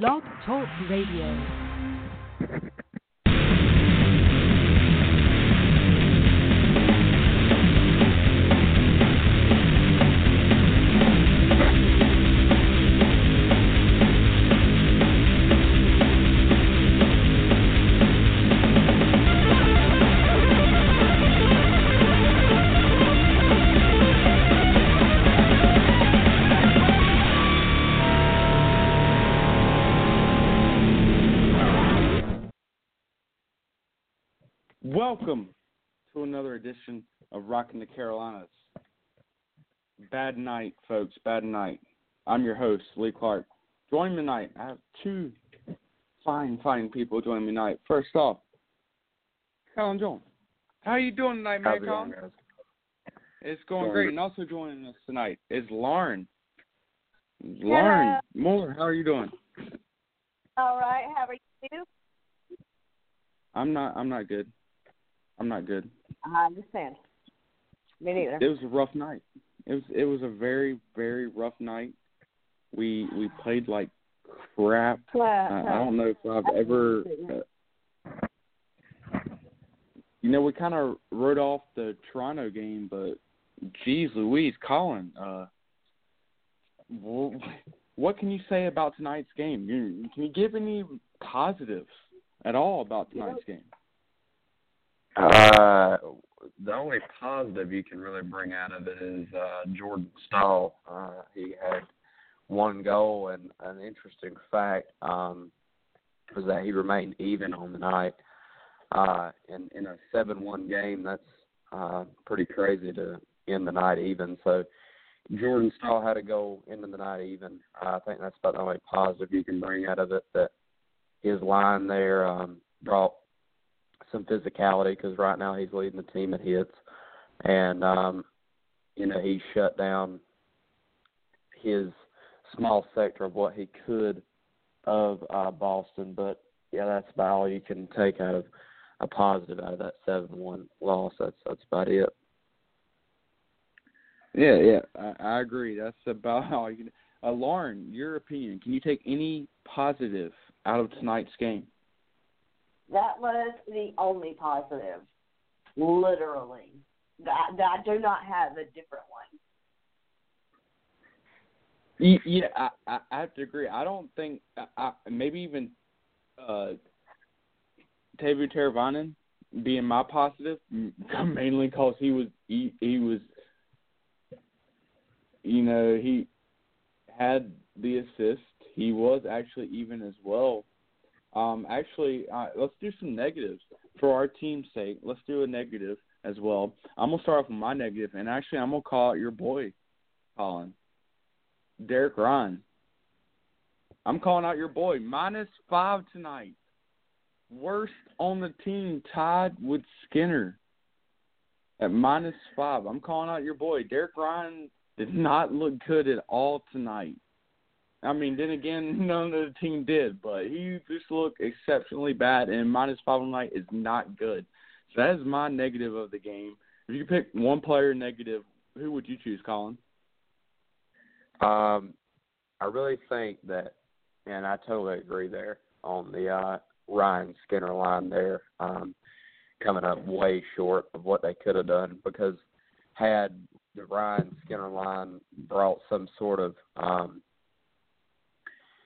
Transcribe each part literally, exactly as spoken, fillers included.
Blog Talk Radio. Welcome to another edition of Rockin' the Carolinas. Bad night, folks. Bad night. I'm your host, Lee Clark. Join me tonight. I have two fine, fine people joining me tonight. First off, Colin Jones. How are you doing tonight, man, Colin? Going, it's going Sorry. great. And also joining us tonight is Lauren. Yeah. Lauren Moore, how are you doing? All right. How are you? I'm not. I'm not good. I'm not good. I understand. Me neither. It was a rough night. It was it was a very, very rough night. We we played like crap. Uh, I don't know if I've ever... Uh, you know, we kind of wrote off the Toronto game, but geez Louise, Colin, uh, what can you say about tonight's game? Can you give any positives at all about tonight's game? Uh, the only positive you can really bring out of it is uh, Jordan Staal. Uh, he had one goal, and an interesting fact um, was that he remained even on the night. Uh, in, in a seven one game, that's uh, pretty crazy to end the night even. So Jordan Staal had a goal, ending the night even. Uh, I think that's about the only positive you can bring out of it, that his line there um, brought some physicality, because right now he's leading the team in hits, and um, you know, he shut down his small sector of what he could of uh, Boston. But yeah, that's about all you can take out of a positive out of that seven one loss. That's that's about it. Yeah, yeah, I, I agree. That's about all you can. Uh, Lauren, your opinion? Can you take any positive out of tonight's game? That was the only positive, literally. That, that I do not have a different one. Yeah, I, I, I have to agree. I don't think I, – maybe even uh, Teuvo Teravainen being my positive, mainly because he was he, – he was, you know, he had the assist. He was actually even as well. Um, actually, uh, let's do some negatives for our team's sake. Let's do a negative as well. I'm going to start off with my negative, and actually I'm going to call out your boy, Colin, Derek Ryan. I'm calling out your boy. Minus five tonight. Worst on the team, tied with Skinner at minus five. I'm calling out your boy. Derek Ryan did not look good at all tonight. I mean, then again, none of the team did, but he just looked exceptionally bad, and minus five on night is not good. So that is my negative of the game. If you could pick one player negative, who would you choose, Colin? Um, I really think that, and I totally agree there on the uh, Ryan Skinner line there, um, coming up way short of what they could have done, because had the Ryan Skinner line brought some sort of um, –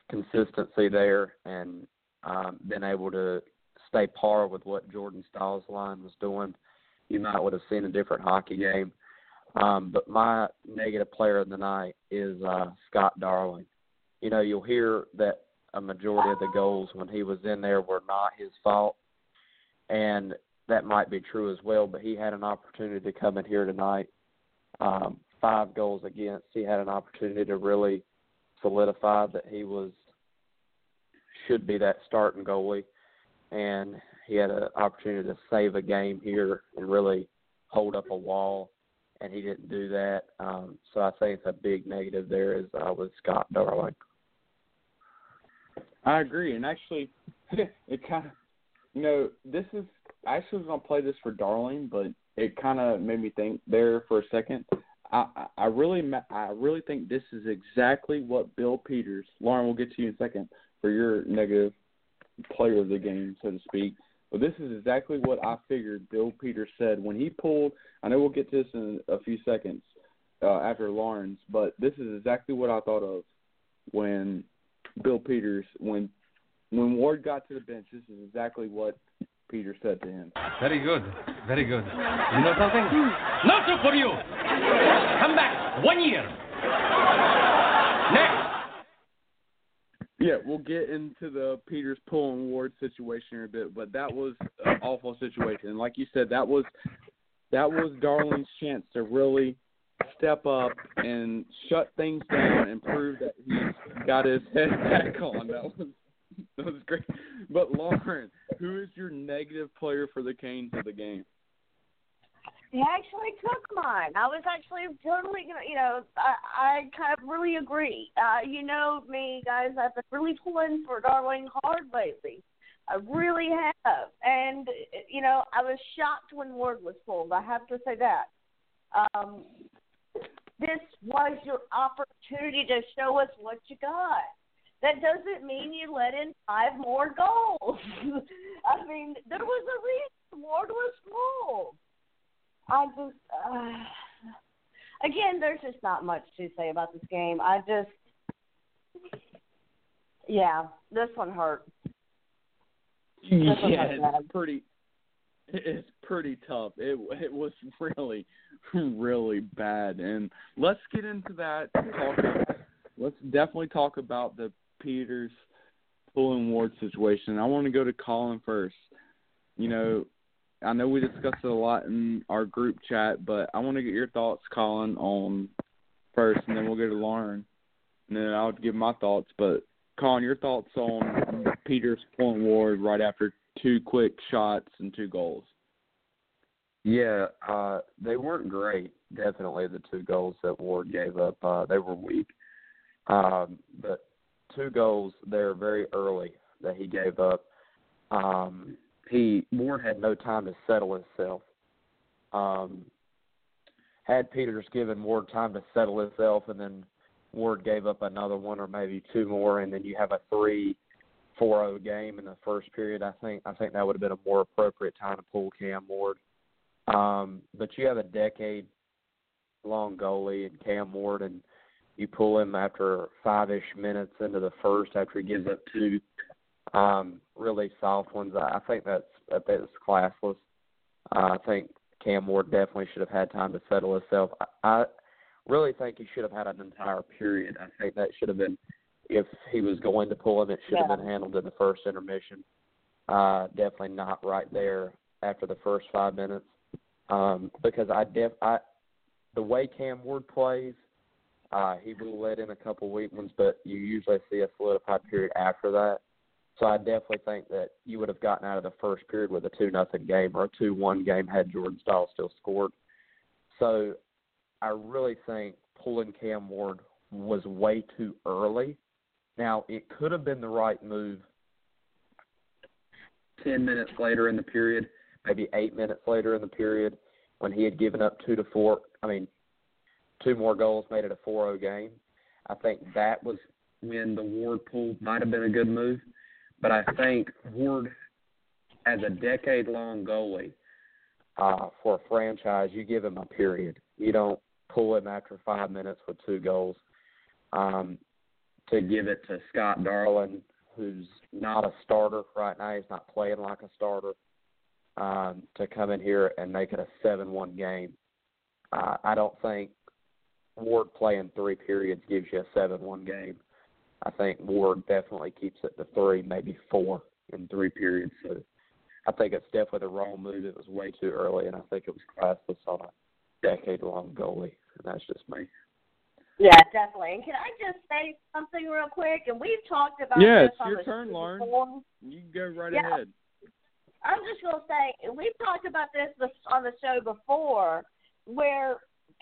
consistency there, and um, been able to stay par with what Jordan Stahl's line was doing, you might would have seen a different hockey game. Um, but my negative player of the night is uh, Scott Darling. You know, you'll hear that a majority of the goals when he was in there were not his fault, and that might be true as well, but he had an opportunity to come in here tonight. Um, five goals against, he had an opportunity to really solidified that he was should be that starting goalie, and he had an opportunity to save a game here and really hold up a wall, and he didn't do that. Um, so I think it's a big negative there is uh, with Scott Darling. I agree, and actually, it kind of you know this is I actually was gonna play this for Darling, but it kind of made me think there for a second. I, I really I really think this is exactly what Bill Peters, Lauren, we'll get to you in a second, for your negative player of the game, so to speak. But this is exactly what I figured Bill Peters said when he pulled – I know we'll get to this in a few seconds uh, after Lauren's, but this is exactly what I thought of when Bill Peters – when when Ward got to the bench, this is exactly what Peter said to him. Very good. Very good. You know something? Not so for you. Come back. One year. Next. Yeah, we'll get into the Peters pull and Ward situation in a bit, but that was an awful situation. And like you said, that was that was Darling's chance to really step up and shut things down and prove that he's got his head back on. That was, that was great. But, Lauren, who is your negative player for the Canes of the game? He actually took mine. I was actually totally, you know, I, I kind of really agree. Uh, you know me, guys, I've been really pulling for Darling hard lately. I really have. And, you know, I was shocked when Ward was pulled. I have to say that. Um, this was your opportunity to show us what you got. That doesn't mean you let in five more goals. I mean, there was a reason Ward was pulled. I just, uh, again, there's just not much to say about this game. I just, yeah, this one hurt. This yeah, one hurt it's pretty, it's pretty tough. It it was really, really bad. And let's get into that. Talk, let's definitely talk about the Peters pulling Ward situation. I want to go to Colin first. You know, I know we discussed it a lot in our group chat, but I want to get your thoughts, Colin, on first, and then we'll go to Lauren, and then I'll give my thoughts. But, Colin, your thoughts on Peters pulling Ward right after two quick shots and two goals? Yeah, uh, they weren't great, definitely, the two goals that Ward gave up. Uh, they were weak. Um, but two goals there very early that he gave up. Um He Ward had no time to settle himself. Um, had Peters given Ward time to settle himself, and then Ward gave up another one or maybe two more, and then you have a three four oh game in the first period, I think I think that would have been a more appropriate time to pull Cam Ward. Um, but you have a decade-long goalie in Cam Ward, and you pull him after five-ish minutes into the first after he gives up two. Um, really soft ones. I think that's I think it's classless. Uh, I think Cam Ward definitely should have had time to settle himself. I, I really think he should have had an entire period. I think that should have been, if he was going to pull him, it should yeah. have been handled in the first intermission. Uh, definitely not right there after the first five minutes. Um, because I def I the way Cam Ward plays, uh, he will let in a couple weak ones, but you usually see a solidified period after that. So I definitely think that you would have gotten out of the first period with a two nothing game or a two one game had Jordan Staal still scored. So I really think pulling Cam Ward was way too early. Now, it could have been the right move ten minutes later in the period, maybe eight minutes later in the period when he had given up two to four. I mean, two more goals made it a four oh game. I think that was when the Ward pull might have been a good move. But I think Ward, as a decade-long goalie, uh, for a franchise, you give him a period. You don't pull him after five minutes with two goals. Um, to give it to Scott Darling, who's not a starter right now, he's not playing like a starter, um, to come in here and make it a seven one game. Uh, I don't think Ward playing three periods gives you a seven one game. I think Ward definitely keeps it to three, maybe four in three periods. So I think it's definitely the wrong move. It was way too early, and I think it was classless on a decade-long goalie, and that's just me. Yeah, definitely. And can I just say something real quick? And we've talked about yeah, this on the show. Yeah, it's your turn, Lauren. Before. You can go right yeah. ahead. I'm just going to say, we've talked about this on the show before, where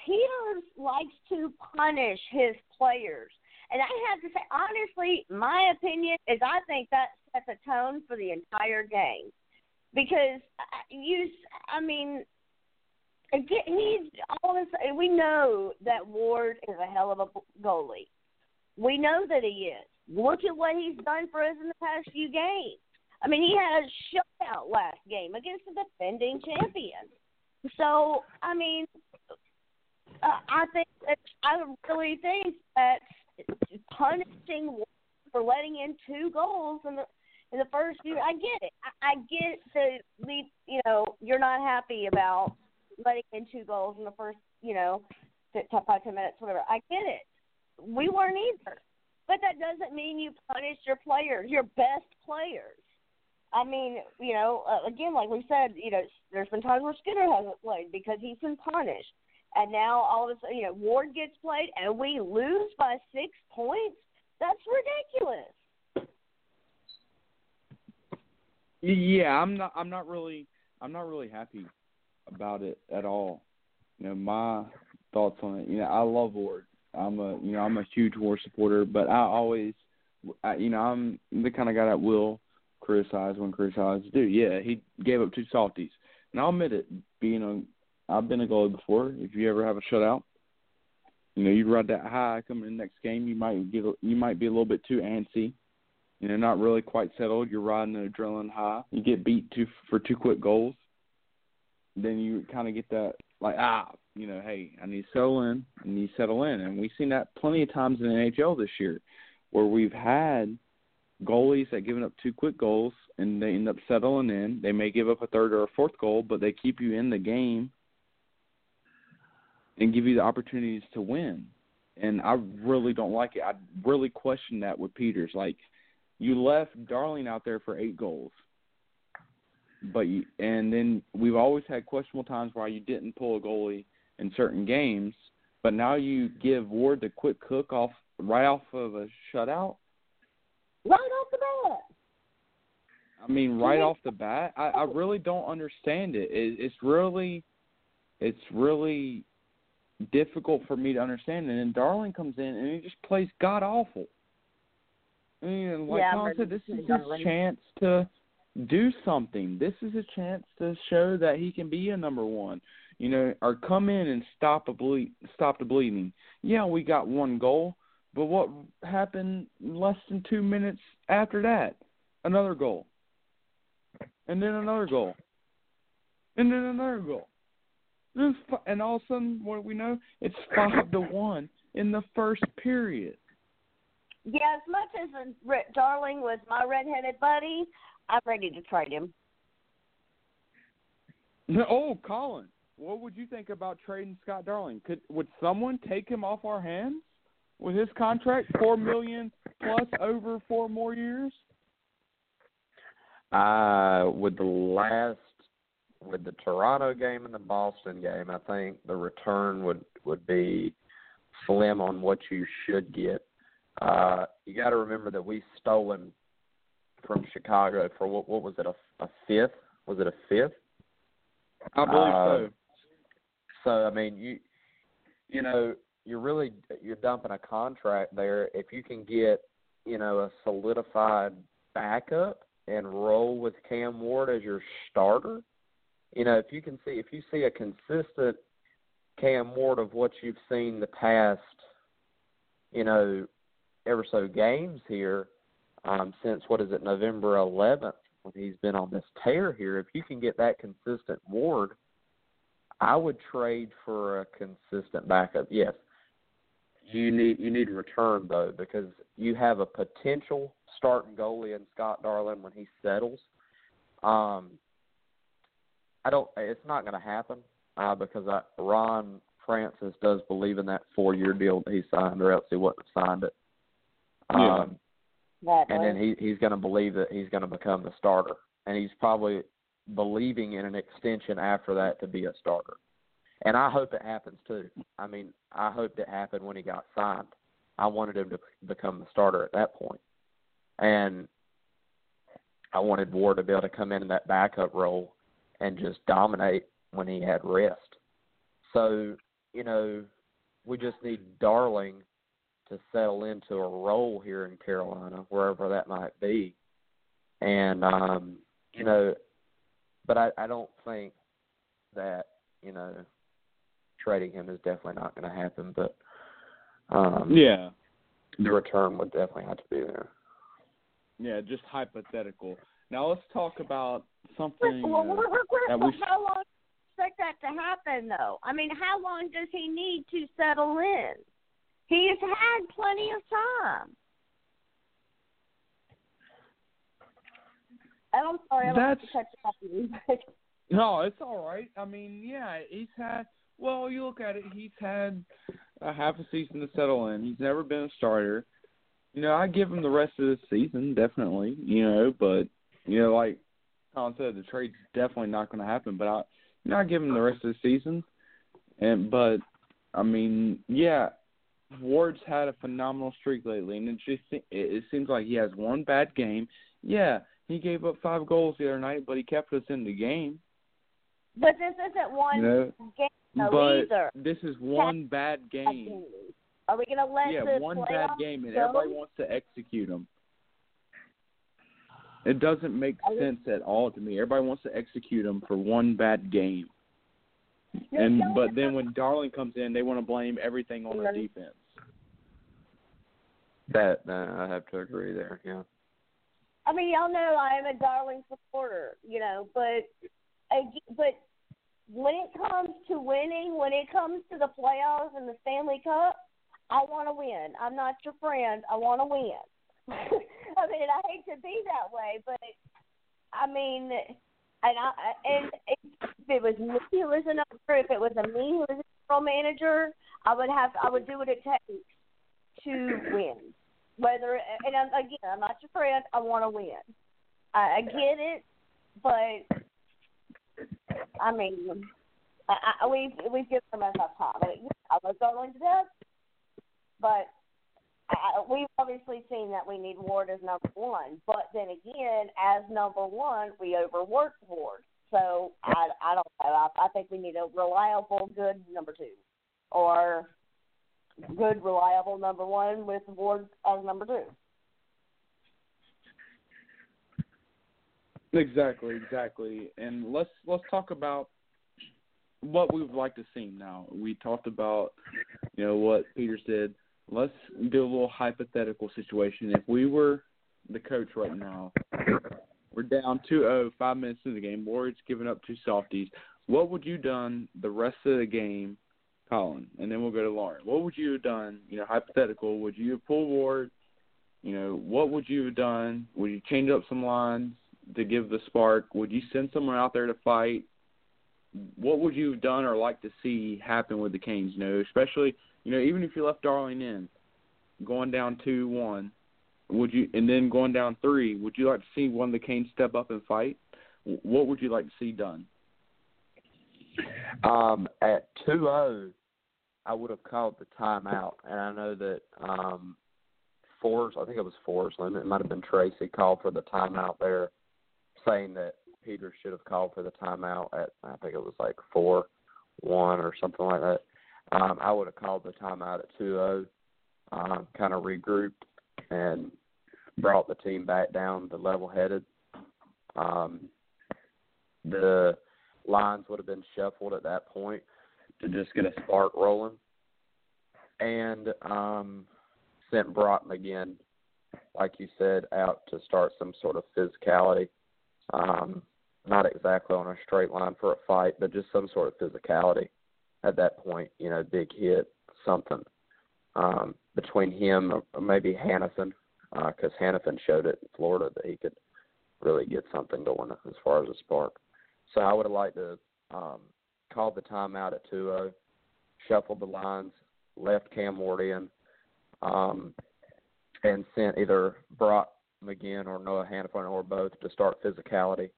Peters likes to punish his players. And I have to say, honestly, my opinion is I think that sets a tone for the entire game. Because, you, I mean, he's all this, we know that Ward is a hell of a goalie. We know that he is. look at what he's done for us in the past few games. I mean, he had a shutout last game against the defending champion. So, I mean, uh, I think that, I really think that punishing Ward for letting in two goals in the in the first few, I get it. I, I get the lead, you know, you're not happy about letting in two goals in the first, you know, five, ten minutes, whatever. I get it. We weren't either. But that doesn't mean you punish your players, your best players. I mean, you know, uh, again, like we said, you know, there's been times where Skinner hasn't played because he's been punished. And now all of a sudden, you know, Ward gets played and we lose by six points. That's ridiculous. Yeah, I'm not. I'm not really. I'm not really happy about it at all. You know, my thoughts on it. You know, I love Ward. I'm a. You know, I'm a huge Ward supporter. But I always. I, you know, I'm the kind of guy that will criticize when criticized is due. Yeah, he gave up two salties, and I'll admit it. Being a, I've been a goalie before. If you ever have a shutout, you know, you ride that high. Coming in the next game, you might get. You might be a little bit too antsy. You know, not really quite settled. You're riding an adrenaline high. You get beat two, for two quick goals. Then you kind of get that, like, ah, you know, hey, I need to settle in. I need to settle in. And we've seen that plenty of times in the N H L this year where we've had goalies that given up two quick goals and they end up settling in. They may give up a third or a fourth goal, but they keep you in the game and give you the opportunities to win. And I really don't like it. I really question that with Peters. Like, you left Darling out there for eight goals, but you, and then we've always had questionable times why you didn't pull a goalie in certain games. But now you give Ward the quick cook off right off of a shutout. Right off the bat. I mean, right yeah. off the bat. I, I really don't understand it. it. It's really, it's really difficult for me to understand. And then Darling comes in and he just plays god awful. And like yeah, Tom said, this is his chance to do something. This is a chance to show that he can be a number one, you know, or come in and stop a ble- stop the bleeding. Yeah, we got one goal, but what happened less than two minutes after that? Another goal. And then another goal. And then another goal. And all of a sudden, what do we know? It's five to one in the first period. Yeah, as much as Darling was my redheaded buddy, I'm ready to trade him. Oh, Colin, what would you think about trading Scott Darling? Could would someone take him off our hands with his contract, four million plus over four more years? Uh, with the last, with the Toronto game and the Boston game, I think the return would, would be slim on what you should get. Uh, you got to remember that we stole him from Chicago for what? What was it? A, a fifth? Was it a fifth? I believe uh, so. So I mean, you you know, you're really you're dumping a contract there. If you can get, you know, a solidified backup and roll with Cam Ward as your starter, you know, if you can see if you see a consistent Cam Ward of what you've seen the past, you know, ever so games here um, since, what is it, November eleventh, when he's been on this tear here. If you can get that consistent Ward, I would trade for a consistent backup. Yes, you need you need return, though, because you have a potential starting goalie in Scott Darling when he settles. Um, I don't. It's not going to happen uh, because I, Ron Francis does believe in that four-year deal that he signed, or else he wouldn't have signed it. Yeah. Um, and then he, he's going to believe that he's going to become the starter. And he's probably believing in an extension after that to be a starter. And I hope it happens too. I mean, I hoped it happened when he got signed. I wanted him to become the starter at that point. And I wanted Ward to be able to come into that backup role and just dominate when he had rest. So, you know, we just need Darling to settle into a role here in Carolina, wherever that might be. And, um, you know, but I, I don't think that, you know, trading him is definitely not going to happen. But, um, yeah, the return would definitely have to be there. Yeah, just hypothetical. Now let's talk about something. Well, well, well, well, well, how long do you expect that to happen, though? I mean, how long does he need to settle in? He has had plenty of time. And I'm sorry, I like to cut you off. No, it's all right. I mean, yeah, he's had. Well, you look at it, he's had a half a season to settle in. He's never been a starter. You know, I give him the rest of the season, definitely, you know, but, you know, like Colin said, the trade's definitely not going to happen, but I, you know, I give him the rest of the season. And But, I mean, yeah, Ward's had a phenomenal streak lately, and it just it, it seems like he has one bad game. Yeah, he gave up five goals the other night, but he kept us in the game. But this isn't one you know? game. No, but either. This is one bad game. Are we going to let yeah, this one bad game, and go? Everybody wants to execute them. It doesn't make Are sense we... at all to me. Everybody wants to execute them for one bad game. You're and But then when Darling comes in, they want to blame everything on their defense. That, uh, I have to agree there, yeah. I mean, y'all know I am a Darling supporter, you know, but but... when it comes to winning, when it comes to the playoffs and the Stanley Cup, I want to win. I'm not your friend. I want to win. I mean, I hate to be that way, but I mean, and I and if it was me who was in the group, if it was a me who was a general manager, I would have I would do what it takes to win. Whether and I'm, again, I'm not your friend. I want to win. I, I get it, but. I mean, I, I, we've, we've given them enough time. I, mean, I was going to death, but I, we've obviously seen that we need Ward as number one. But then again, as number one, we overworked Ward. So I, I don't know. I, I think we need a reliable, good number two, or good, reliable number one with Ward as number two. Exactly, exactly. And let's let's talk about what we would like to see now. We talked about, you know, what Peters did. Let's do a little hypothetical situation. If we were the coach right now, we're down two oh, five minutes into the game. Ward's giving up two softies. What would you done the rest of the game, Colin? And then we'll go to Lauren. What would you have done, you know, hypothetical? Would you pull Ward? You know, what would you have done? Would you change up some lines to give the spark? Would you send someone out there to fight? What would you have done or like to see happen with the Canes? You know, especially, you know, even if you left Darling in, going down two one, would you, and then going down three, would you like to see one of the Canes step up and fight? What would you like to see done? Um, at two oh, I would have called the timeout, and I know that um, Forrest, I think it was Forrest, and it might have been Tracy, called for the timeout there, saying that Peter should have called for the timeout at, I think it was like four one or something like that. Um, I would have called the timeout at two oh, um, kind of regrouped and brought the team back down to level-headed. Um, the lines would have been shuffled at that point to just get a spark rolling. And um, sent Brock McGinn, like you said, out to start some sort of physicality. Um, not exactly on a straight line for a fight, but just some sort of physicality at that point, you know, big hit, something um, between him or maybe Hanifin, because uh, Hanifin showed it in Florida that he could really get something going as far as a spark. So I would have liked to um, call the timeout at two oh, shuffled the lines, left Cam Ward in, um, and sent either Brock McGinn or Noah Hanifin or both to start physicality,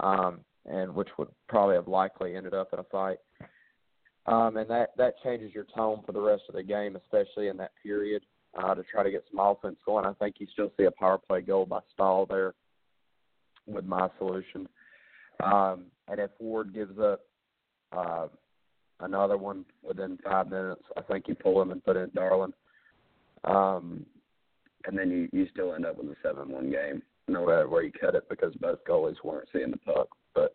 um, and which would probably have likely ended up in a fight. Um, and that, that changes your tone for the rest of the game, especially in that period, uh, to try to get some offense going. I think you still see a power play goal by Staal there with my solution. Um, and if Ward gives up uh, another one within five minutes, I think you pull him and put in Darling. Um And then you, you still end up with a seven one game, no matter where you cut it, because both goalies weren't seeing the puck. But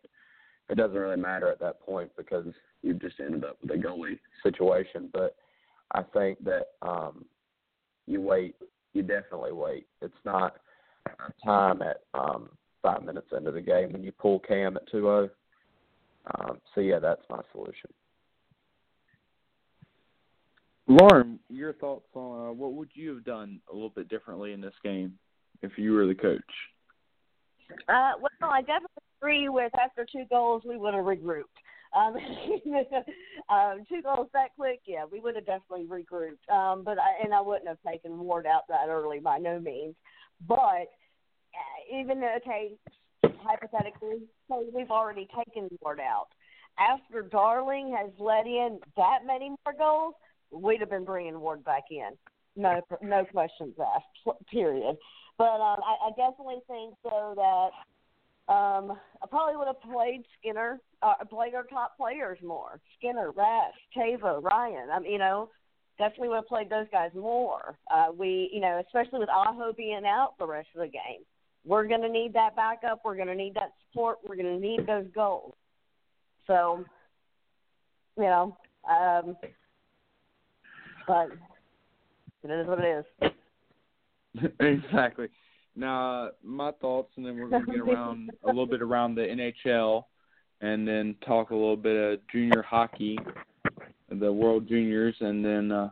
it doesn't really matter at that point because you've just ended up with a goalie situation. But I think that um, you wait. You definitely wait. It's not time at um, five minutes into the game when you pull Cam at two oh. Um, so, yeah, that's my solution. Lauren, your thoughts on uh, what would you have done a little bit differently in this game if you were the coach? Uh, well, I definitely agree with after two goals, we would have regrouped. Um, um, two goals that quick, yeah, we would have definitely regrouped. Um, but I, and I wouldn't have taken Ward out that early by no means. But even, okay, hypothetically, so we've already taken Ward out. After Darling has let in that many more goals, we'd have been bringing Ward back in. No, no questions asked, period. But um, I, I definitely think, though, that Um, I probably would have played Skinner, uh, played our top players more. Skinner, Rass, Teuvo, Ryan. Um, you know, definitely would have played those guys more. Uh, we, you know, especially with Aho being out the rest of the game, we're going to need that backup. We're going to need that support. We're going to need those goals. So, you know, um, but it is what it is. Exactly. Now, uh, my thoughts, and then we're going to get around a little bit around the N H L and then talk a little bit of junior hockey, the World Juniors, and then uh,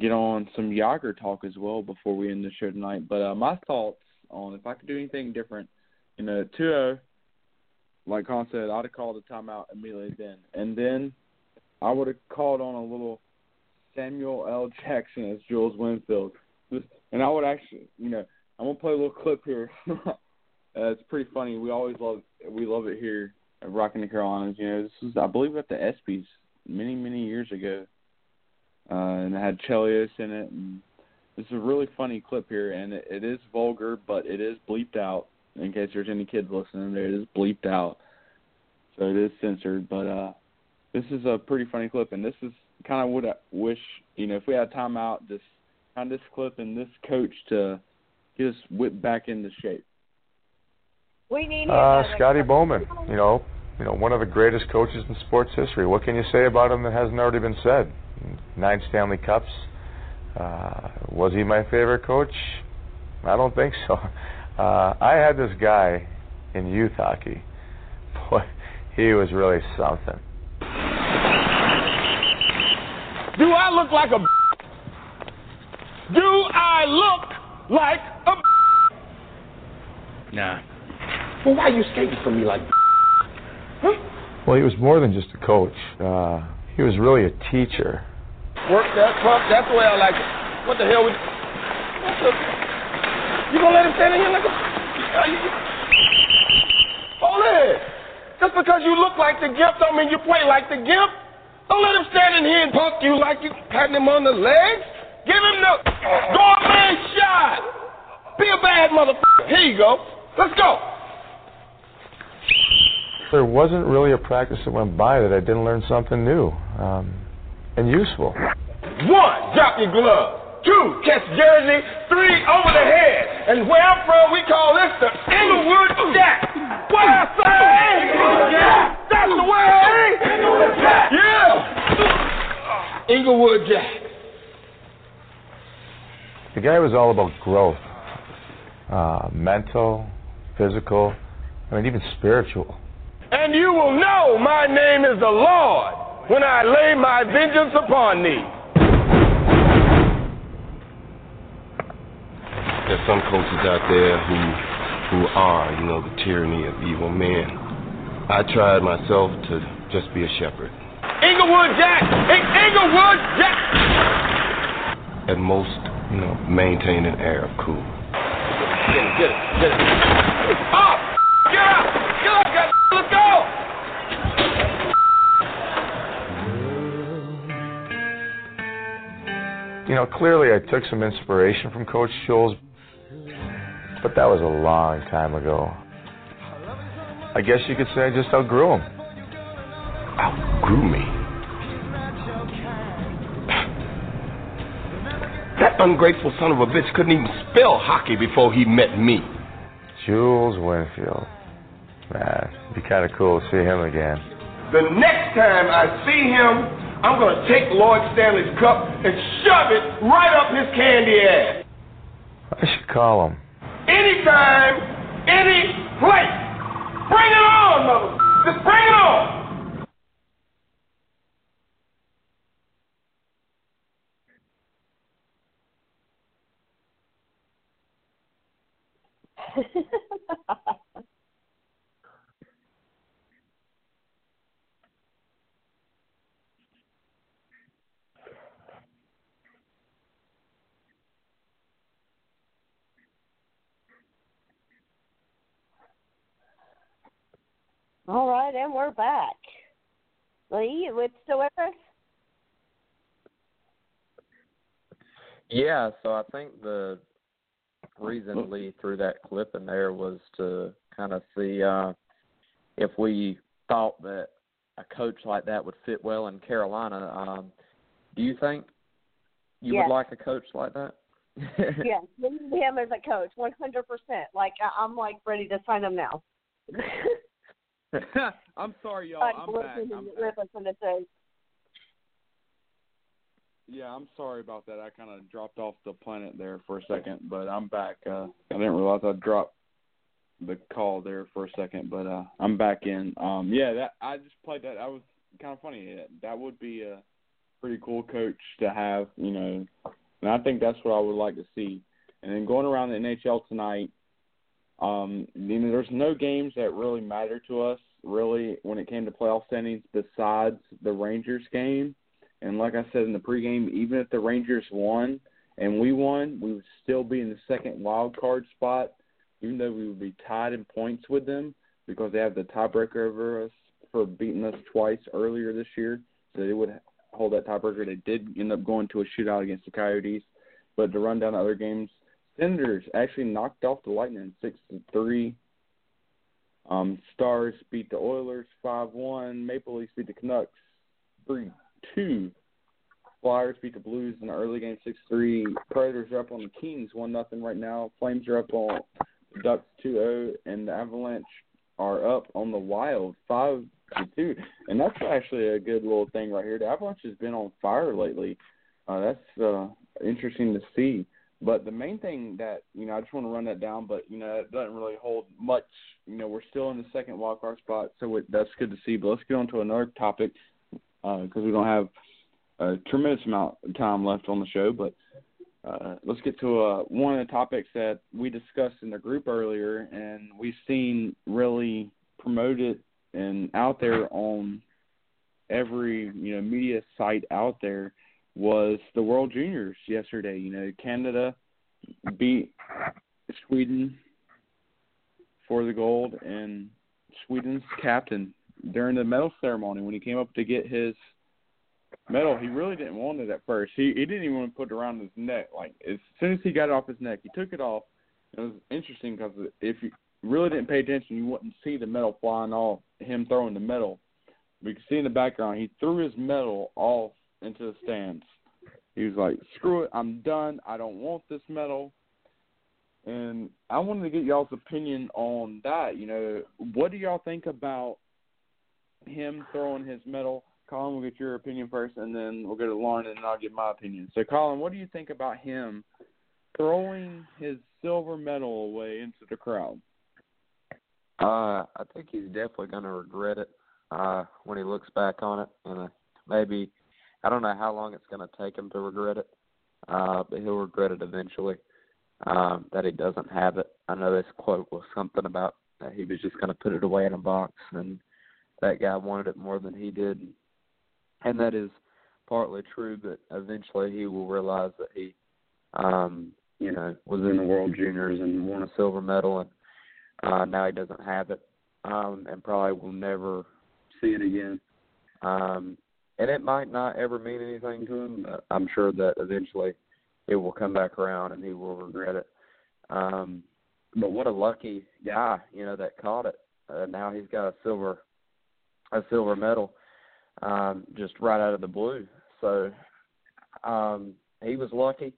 get on some Jagr talk as well before we end the show tonight. But uh, my thoughts on if I could do anything different, you know, two oh, like Colin said, I'd have called a timeout immediately then. And then I would have called on a little Samuel L. Jackson as Jules Winfield. And I would actually, you know, I'm gonna play a little clip here. uh, it's pretty funny. We always love we love it here at Rockin' the Carolinas. You know, this was I believe at the ESPYs many many years ago, uh, and it had Chelios in it. And this is a really funny clip here, and it, it is vulgar, but it is bleeped out. In case there's any kids listening, there it is bleeped out, so it is censored. But uh, this is a pretty funny clip, and this is kind of what I wish. You know, if we had a timeout, just kind of this clip and this coach to just whip back into shape. We need uh, Scotty Bowman, you know, you know, one of the greatest coaches in sports history. What can you say about him that hasn't already been said? Nine Stanley Cups. Uh, was he my favorite coach? I don't think so. Uh, I had this guy in youth hockey. Boy, he was really something. Do I look like a? Do I look like? Nah. Well, why are you escaping from me like that? Huh? Well, he was more than just a coach. Uh, he was really a teacher. Work that truck, that's the way I like it. What the hell would you... You gonna let him stand in here like a... Hold it! Just because you look like the Gimp don't mean you play like the Gimp. Don't let him stand in here and punk you like you patting him on the legs. Give him the Gourmet shot! Be a bad motherfucker. Here you go. Let's go. There wasn't really a practice that went by that I didn't learn something new um, and useful. One, drop your glove. Two, catch jersey. Three, over the head. And where I'm from, we call this the Inglewood Jack. What I say? That's the way. Inglewood Jack. Yeah. Inglewood Jack. The guy was all about growth. Uh, mental, physical, I mean even spiritual. And you will know my name is the Lord when I lay my vengeance upon thee. There's some coaches out there who who are, you know, the tyranny of evil men. I tried myself to just be a shepherd. Inglewood Jack! Inglewood Jack! At most, you know, maintain an air of cool. Get it, get it, get it. Up! Get up! Get up, guys! Let's go! You know, clearly I took some inspiration from Coach Jules, but that was a long time ago. I guess you could say I just outgrew him. Outgrew me? That ungrateful son of a bitch couldn't even spell hockey before he met me. Jules Winfield. Man, it'd be kind of cool to see him again. The next time I see him, I'm going to take Lord Stanley's cup and shove it right up his candy ass. I should call him. Anytime, any place. Bring it on, mother. Just bring it on. All right, and we're back. Lee, you still with us? Yeah, so I think the reason Lee threw that clip in there was to kind of see uh, if we thought that a coach like that would fit well in Carolina. Um, do you think you yes. would like a coach like that? Yes, him as a coach, one hundred percent. Like, I'm, like, ready to sign him now. I'm sorry, y'all. I'm back. I'm back. Yeah, I'm sorry about that. I kind of dropped off the planet there for a second, but I'm back. Uh, I didn't realize I dropped the call there for a second, but uh, I'm back in. Um, yeah, that I just played that. That was kind of funny. That would be a pretty cool coach to have, you know, and I think that's what I would like to see. And then going around the N H L tonight, um, you know, there's no games that really matter to us, really, when it came to playoff standings besides the Rangers game. And like I said in the pregame, even if the Rangers won and we won, we would still be in the second wild card spot, even though we would be tied in points with them because they have the tiebreaker over us for beating us twice earlier this year. So they would hold that tiebreaker. They did end up going to a shootout against the Coyotes. But to run down the other games, Senators actually knocked off the Lightning six to three. Um, Stars beat the Oilers five one. Maple Leafs beat the Canucks three two. Two Flyers beat the Blues in the early game six three. Predators are up on the Kings one nothing right now. Flames are up on the Ducks two oh, and the Avalanche are up on the Wild five to two. And that's actually a good little thing right here. The Avalanche has been on fire lately. Uh, that's uh, interesting to see. But the main thing that, you know, I just want to run that down, but, you know, it doesn't really hold much. You know, we're still in the second wild card spot, so it, that's good to see. But let's get on to another topic, because uh, we don't have a tremendous amount of time left on the show. But uh, let's get to uh, one of the topics that we discussed in the group earlier, and we've seen really promoted and out there on every, you know, media site out there, was the World Juniors yesterday. You know, Canada beat Sweden for the gold, and Sweden's captain, during the medal ceremony, when he came up to get his medal, he really didn't want it at first. He he didn't even want to put it around his neck. Like, as soon as he got it off his neck, he took it off. It was interesting because if you really didn't pay attention, you wouldn't see the medal flying off, him throwing the medal. We can see in the background, he threw his medal off into the stands. He was like, screw it, I'm done. I don't want this medal. And I wanted to get y'all's opinion on that. You know, what do y'all think about him throwing his medal? Colin, we'll get your opinion first, and then we'll go to Lauren, and I'll get my opinion. So, Colin, what do you think about him throwing his silver medal away into the crowd? Uh, I think he's definitely going to regret it uh, when he looks back on it. And uh, maybe, I don't know how long it's going to take him to regret it, uh, but he'll regret it eventually, um, that he doesn't have it. I know this quote was something about that he was just going to put it away in a box, and that guy wanted it more than he did, and that is partly true, but eventually he will realize that he, um, you know, was in the World Juniors and won a silver medal, and uh, now he doesn't have it, um, and probably will never see it again. Um, and it might not ever mean anything to him, but I'm sure that eventually it will come back around and he will regret it. Um, but what a lucky guy, you know, that caught it. Uh, now he's got a silver a silver medal, um, just right out of the blue. So um, he was lucky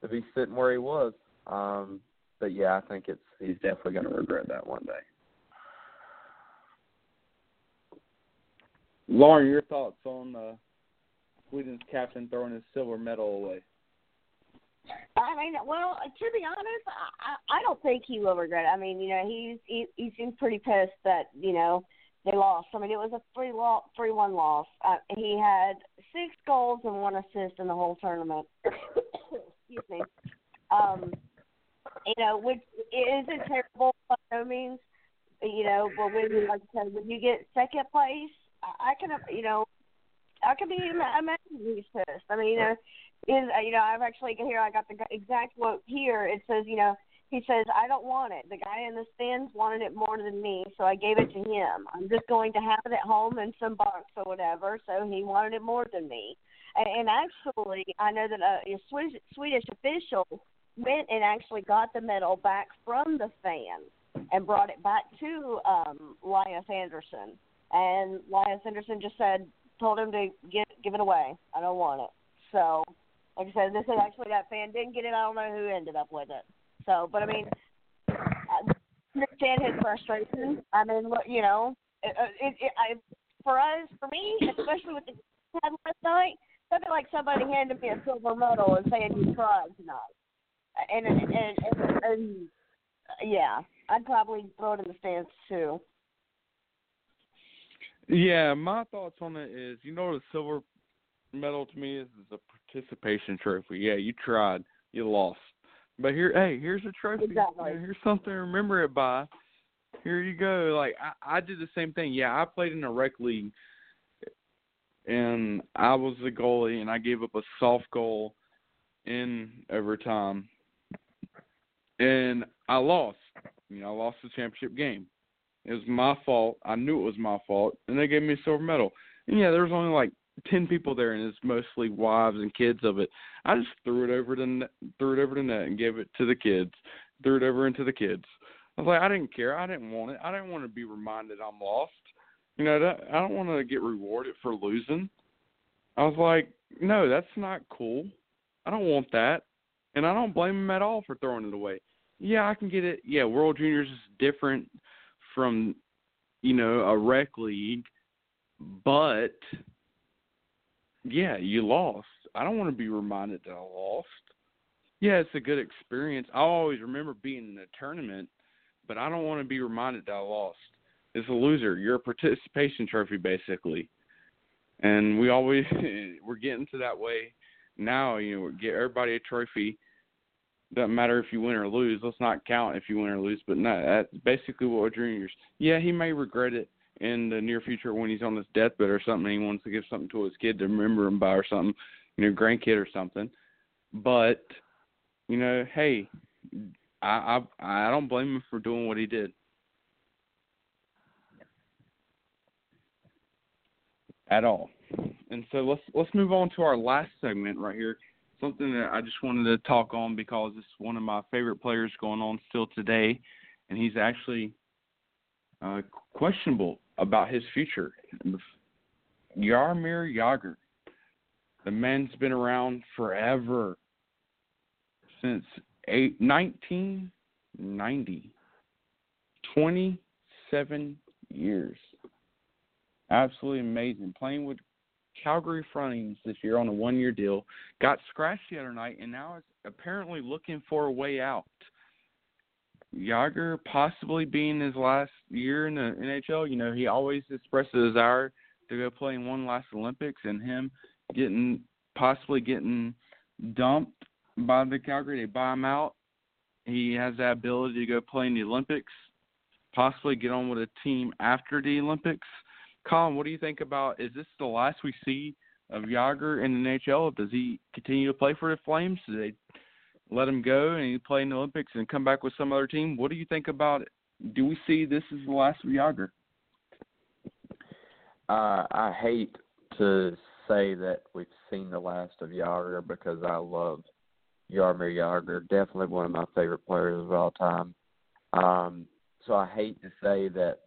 to be sitting where he was. Um, but, yeah, I think it's he's definitely going to regret that one day. Lauren, your thoughts on uh, Sweden's captain throwing his silver medal away? I mean, well, to be honest, I, I don't think he will regret it. I mean, you know, he's he, he seems pretty pissed that, you know, they lost. I mean, it was a three one three loss. Uh, he had six goals and one assist in the whole tournament. Excuse me. Um, you know, which isn't terrible by no means. You know, but when you, like I said, when you get second place, I, I can, you know, I can be imagining he's pissed. I mean, you know, is you know, I've actually here I got the exact quote here. It says, you know, he says, "I don't want it. The guy in the stands wanted it more than me, so I gave it to him. I'm just going to have it at home in some box or whatever. So he wanted it more than me." And, and actually, I know that a, a Swiss, Swedish official went and actually got the medal back from the fan and brought it back to um, Lias Andersson. And Lias Andersson just said, told him to get give it away. I don't want it. So, like I said, this is actually that fan didn't get it. I don't know who ended up with it. So, but I mean, I understand his frustration. I mean, you know, it, it, it, I, for us, for me, especially with the had last night, that'd be like somebody handed me a silver medal and saying you tried tonight. And and, and, and and yeah, I'd probably throw it in the stands too. Yeah, my thoughts on it is, you know, the silver medal to me is, is a participation trophy. Yeah, you tried, you lost, but here, hey, here's a trophy. Exactly. Here's something to remember it by. Here you go. Like I, I did the same thing. Yeah, I played in a rec league, and I was the goalie, and I gave up a soft goal in overtime, and I lost. You know, I lost the championship game. It was my fault. I knew it was my fault, and they gave me a silver medal. And, yeah, there was only like ten people there, and it's mostly wives and kids of it. I just threw it over the threw it over the net and gave it to the kids, threw it over into the kids. I was like, I didn't care. I didn't want it. I didn't want to be reminded I'm lost. You know, that, I don't want to get rewarded for losing. I was like, no, that's not cool. I don't want that. And I don't blame him at all for throwing it away. Yeah, I can get it. Yeah, World Juniors is different from, you know, a rec league, but yeah, you lost. I don't want to be reminded that I lost. Yeah, it's a good experience. I always remember being in a tournament, but I don't want to be reminded that I lost. It's a loser. You're a participation trophy, basically. And we always we're getting to that way now. You know, get everybody a trophy. Doesn't matter if you win or lose. Let's not count if you win or lose. But no, that's basically what we're juniors. Yeah, he may regret it in the near future when he's on his deathbed or something. He wants to give something to his kid to remember him by or something, you know, grandkid or something. But, you know, hey, I I, I don't blame him for doing what he did. At all. And so let's let's move on to our last segment right here. Something that I just wanted to talk on because it's one of my favorite players going on still today, and he's actually uh, questionable about his future. Jaromir Jagr. The man's been around forever, since nineteen ninety, twenty-seven years. Absolutely amazing. Playing with Calgary Flames this year on a one-year deal, got scratched the other night, and now is apparently looking for a way out. Jagr possibly being his last year in the N H L, you know, he always expressed a desire to go play in one last Olympics, and him getting possibly getting dumped by the Calgary, they buy him out. He has that ability to go play in the Olympics, possibly get on with a team after the Olympics. Colin, what do you think about, is this the last we see of Jagr in the N H L? Does he continue to play for the Flames? Do they let him go and he play in the Olympics and come back with some other team? What do you think about it? Do we see this is the last of Jagr? Uh, I hate to say that we've seen the last of Jagr because I love Jaromir Jagr, definitely one of my favorite players of all time. Um, so I hate to say that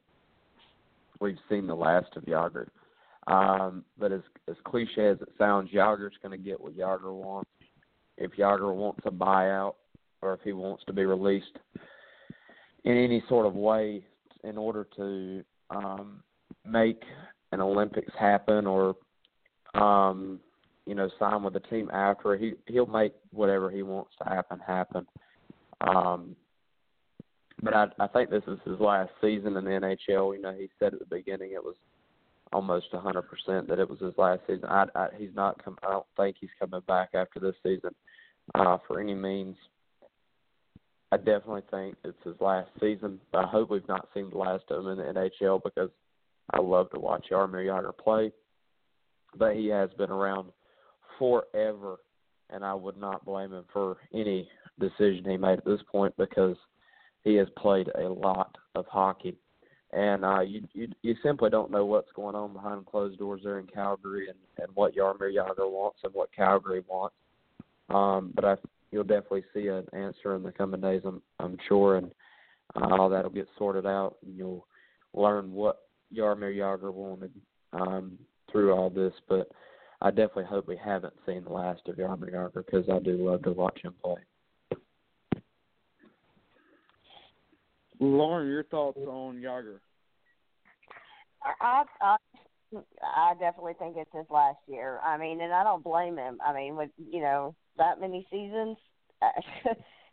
we've seen the last of Jagr. Um, but as as cliche as it sounds, Jagger's going to get what Jagr wants. If Jagr wants a buyout or if he wants to be released in any sort of way in order to um, make an Olympics happen or um, you know, sign with the team after. He, he'll make whatever he wants to happen happen. Um, but I, I think this is his last season in the N H L. You know, he said at the beginning it was almost one hundred percent that it was his last season. I, I, he's not come, I don't think he's coming back after this season uh, for any means. I definitely think it's his last season. I hope we've not seen the last of him in the N H L because I love to watch Jaromir Jagr play. But he has been around forever, and I would not blame him for any decision he made at this point because he has played a lot of hockey. And uh, you, you you simply don't know what's going on behind closed doors there in Calgary and, and what Jaromir Jagr wants and what Calgary wants. Um, but I you'll definitely see an answer in the coming days, I'm, I'm sure, and uh, all that will get sorted out, and you'll learn what Jaromir Jagr wanted um, through all this. But I definitely hope we haven't seen the last of Jaromir Jagr because I do love to watch him play. Lauren, your thoughts on Jagr? I, I I definitely think it's his last year. I mean, and I don't blame him. I mean, with, you know, that many seasons,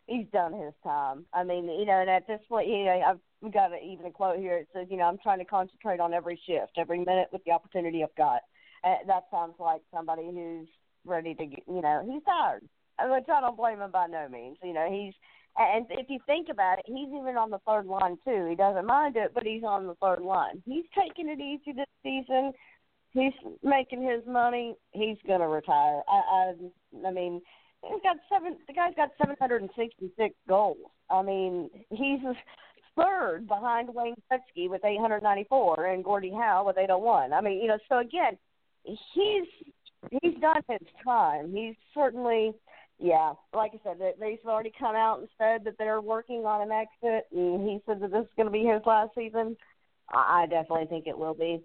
he's done his time. I mean, you know, and at this point, you know, I've got a, even a quote here. It says, you know, I'm trying to concentrate on every shift, every minute with the opportunity I've got. Uh, that sounds like somebody who's ready to, get, you know, he's tired. I mean, I don't blame him by no means. You know, he's, and if you think about it, he's even on the third line too. He doesn't mind it, but he's on the third line. He's taking it easy this season. He's making his money. He's gonna retire. I, I, I mean, he's got seven. The guy's got seven hundred sixty-six goals. I mean, he's third behind Wayne Suczky with eight hundred ninety-four and Gordie Howe with eight oh one. I mean, you know. So again, he's he's done his time. He's certainly. Yeah, like I said, they've already come out and said that they're working on an exit, and he said that this is going to be his last season. I definitely think it will be.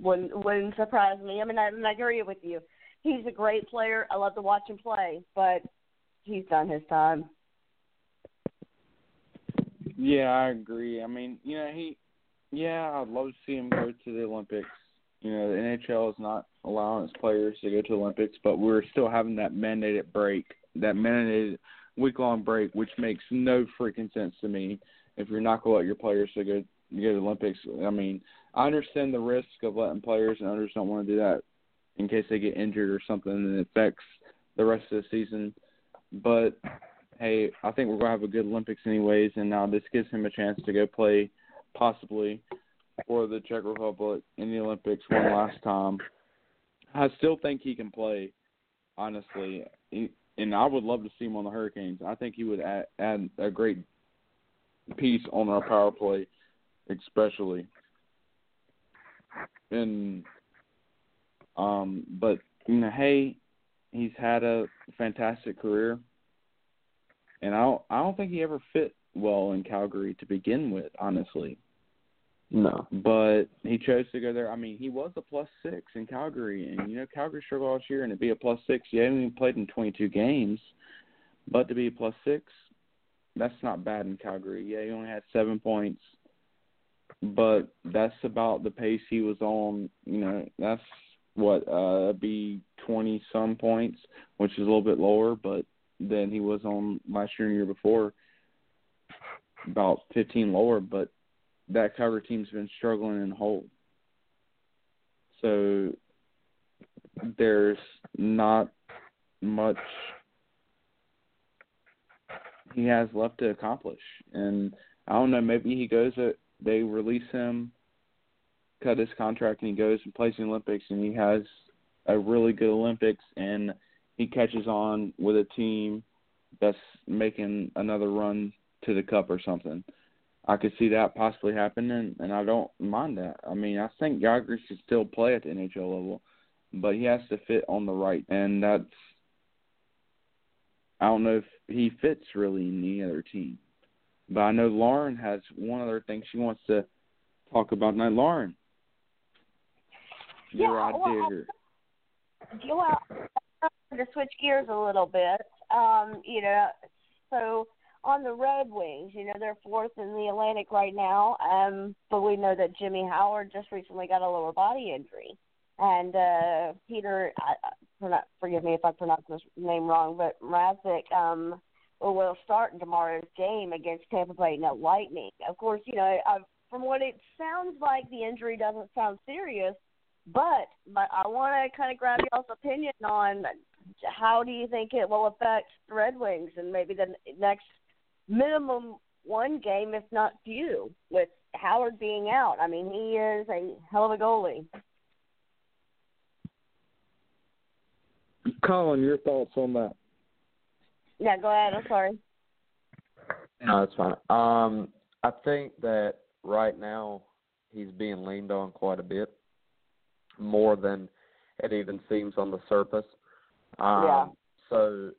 Wouldn't, wouldn't surprise me. I mean, I, I agree with you. He's a great player. I love to watch him play, but he's done his time. Yeah, I agree. I mean, you know, he – yeah, I'd love to see him go to the Olympics. You know, the N H L is not allowing its players to go to the Olympics, but we're still having that mandated break, that mandated week-long break, which makes no freaking sense to me. If you're not going to let your players to go, go to the Olympics, I mean, I understand the risk of letting players and others don't want to do that in case they get injured or something and it affects the rest of the season. But, hey, I think we're going to have a good Olympics anyways, and now this gives him a chance to go play possibly for the Czech Republic in the Olympics one last time. I still think he can play, honestly, and I would love to see him on the Hurricanes. I think he would add, add a great piece on our power play, especially. And um, but you know, hey, he's had a fantastic career, and I don't, I don't think he ever fit well in Calgary to begin with, honestly. No. But he chose to go there. I mean, he was a plus six in Calgary. And, you know, Calgary struggled all year, and to be a plus six, you haven't even played in twenty-two games. But to be a plus six, that's not bad in Calgary. Yeah, he only had seven points. But that's about the pace he was on. You know, that's what, uh, be twenty-some points, which is a little bit lower. But then he was on last year and year before, about fifteen lower. But that Calgary team's been struggling in whole. So there's not much he has left to accomplish. And I don't know, maybe he goes, they release him, cut his contract, and he goes and plays in the Olympics, and he has a really good Olympics, and he catches on with a team that's making another run to the cup or something. I could see that possibly happening, and I don't mind that. I mean, I think Jagr should still play at the N H L level, but he has to fit on the right. And that's – I don't know if he fits really in any other team. But I know Lauren has one other thing she wants to talk about tonight. Lauren, yeah, you're out well, there. Well, I'm going to switch gears a little bit. Um, you know, so – on the Red Wings, you know, they're fourth in the Atlantic right now, um, but we know that Jimmy Howard just recently got a lower body injury. And uh, Peter, I, forgive me if I pronounce his name wrong, but Mrázek, um will start in tomorrow's game against Tampa Bay Lightning. Of course, you know, I've, from what it sounds like, the injury doesn't sound serious, but, but I want to kind of grab y'all's opinion on how do you think it will affect the Red Wings and maybe the next minimum one game, if not few, with Howard being out. I mean, he is a hell of a goalie. Colin, your thoughts on that? Yeah, go ahead. I'm sorry. No, that's fine. Um, I think that right now he's being leaned on quite a bit, more than it even seems on the surface. Um, yeah. So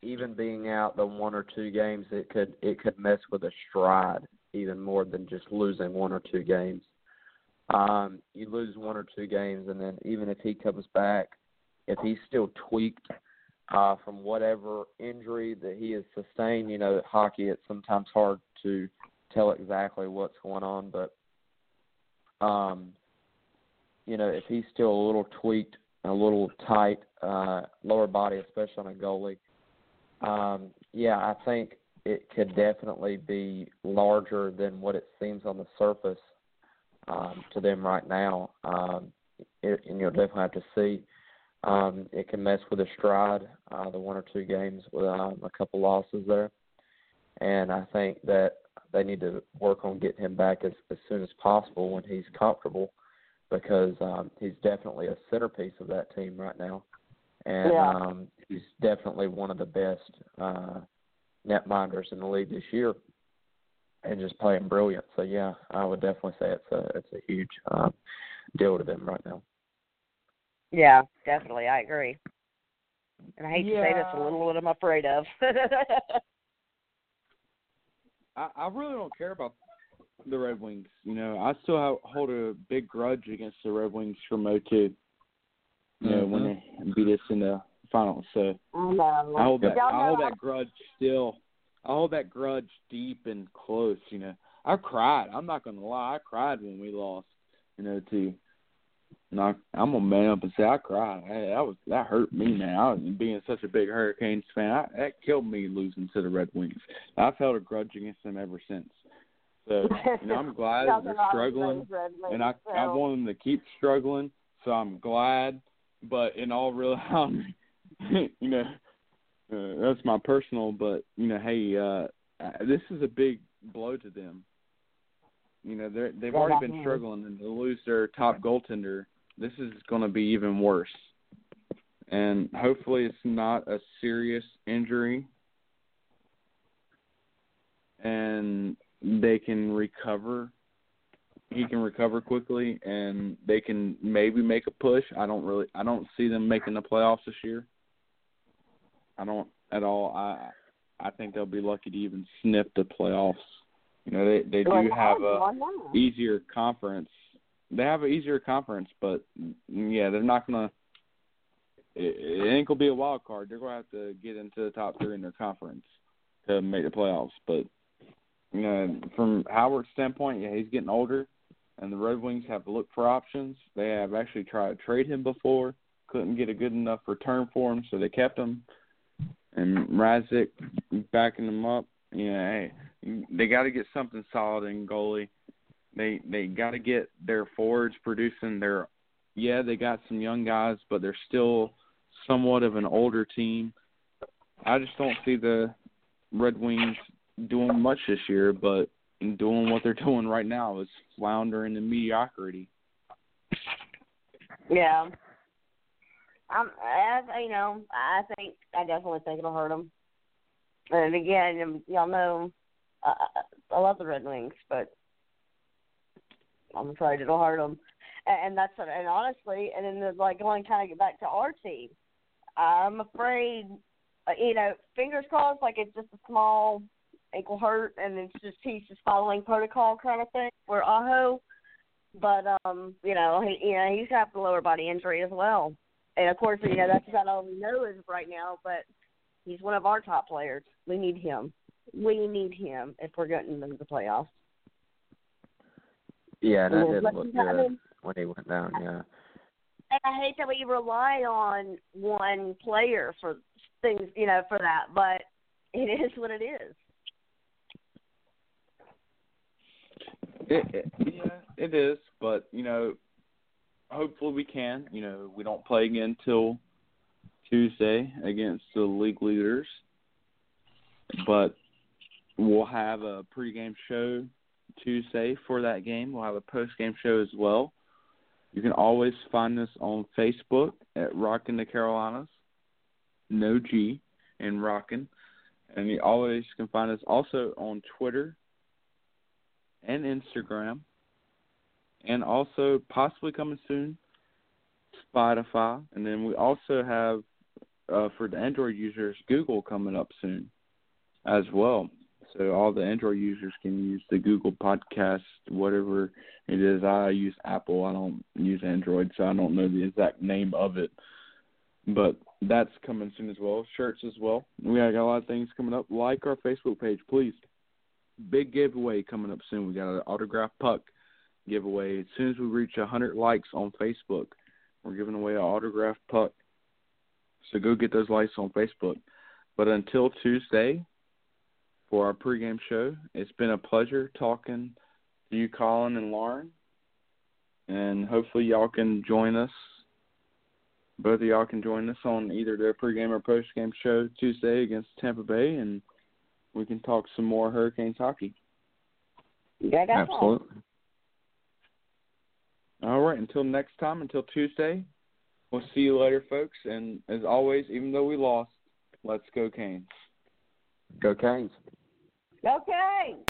even being out the one or two games, it could it could mess with a stride even more than just losing one or two games. Um, you lose one or two games, and then even if he comes back, if he's still tweaked uh, from whatever injury that he has sustained, you know, hockey, it's sometimes hard to tell exactly what's going on. But, um, you know, if he's still a little tweaked, a little tight, uh, lower body, especially on a goalie, um, yeah, I think it could definitely be larger than what it seems on the surface um, to them right now. Um, it, and you'll definitely have to see. Um, it can mess with a stride, uh, the one or two games with um, a couple losses there. And I think that they need to work on getting him back as, as soon as possible when he's comfortable, because um, he's definitely a centerpiece of that team right now. And yeah. um, he's definitely one of the best uh, netminders in the league this year and just playing brilliant. So, yeah, I would definitely say it's a, it's a huge um, deal to them right now. Yeah, definitely. I agree. And I hate yeah. to say that's a little what I'm afraid of. I, I really don't care about the Red Wings. You know, I still have, hold a big grudge against the Red Wings from oh two, you mm-hmm. know, when they beat us in the finals. So no. I hold, that, I hold that grudge still. I hold that grudge deep and close, you know. I cried. I'm not going to lie. I cried when we lost in oh two. And I, I'm gonna man up and say I cried. Hey, that was that hurt me, man. I was being such a big Hurricanes fan. I, that killed me losing to the Red Wings. I've held a grudge against them ever since. So you know, I'm glad that they're struggling, and I I want them to keep struggling. So I'm glad, but in all real honesty, you know, uh, that's my personal. But you know, hey, uh, this is a big blow to them. You know, they're, they've well, already been struggling, and to lose their top goaltender, this is going to be even worse. And hopefully it's not a serious injury, and they can recover. He can recover quickly, and they can maybe make a push. I don't really – I don't see them making the playoffs this year. I don't at all. I I think they'll be lucky to even sniff the playoffs. You know, they, they do have a easier conference. They have an easier conference, but, yeah, they're not going to – it ain't going to be a wild card. They're going to have to get into the top three in their conference to make the playoffs. But, you know, from Howard's standpoint, yeah, he's getting older, and the Red Wings have looked for options. They have actually tried to trade him before, couldn't get a good enough return for him, so they kept him. And Mrázek backing him up. Yeah, hey, they got to get something solid in goalie. They they got to get their forwards producing. Their yeah, they got some young guys, but they're still somewhat of an older team. I just don't see the Red Wings doing much this year, but doing what they're doing right now is floundering in mediocrity. Yeah, um, I, you know, I think I definitely think it'll hurt them. And again, y'all know uh, I love the Red Wings, but I'm afraid it'll hurt them. And that's and honestly, and then the, like going kind of get back to our team, I'm afraid, you know, fingers crossed, like it's just a small ankle hurt, and it's just he's just following protocol kind of thing for Aho. But um, you know, he, you know, he's got the lower body injury as well, and of course, you know, that's about all we know is right now, but. He's one of our top players. We need him. We need him if we're getting into the playoffs. Yeah, that didn't look good when he went down, yeah. And I hate that we rely on one player for things, you know, for that, but it is what it is. It, it, yeah, it is, but, you know, hopefully we can. You know, we don't play again until Tuesday against the league leaders, but we'll have a pregame show Tuesday for that game. We'll have a postgame show as well. You can always find us on Facebook at Rockin' the Carolinas, no G, and Rockin'. And you always can find us also on Twitter and Instagram. And also, possibly coming soon, Spotify. And then we also have, uh, for the Android users, Google coming up soon as well. So all the Android users can use the Google Podcast, whatever it is. I use Apple. I don't use Android, so I don't know the exact name of it. But that's coming soon as well. Shirts as well. We got a lot of things coming up. Like our Facebook page, please. Big giveaway coming up soon. We got an autographed puck giveaway. As soon as we reach one hundred likes on Facebook, we're giving away an autographed puck. So go get those likes on Facebook. But until Tuesday, for our pregame show, it's been a pleasure talking to you, Colin and Lauren. And hopefully y'all can join us. Both of y'all can join us on either their pregame or postgame show Tuesday against Tampa Bay, and we can talk some more Hurricanes hockey. Yeah, that's all. All right, until next time, until Tuesday, we'll see you later, folks. And as always, even though we lost, let's go Canes. Go Canes. Go Canes.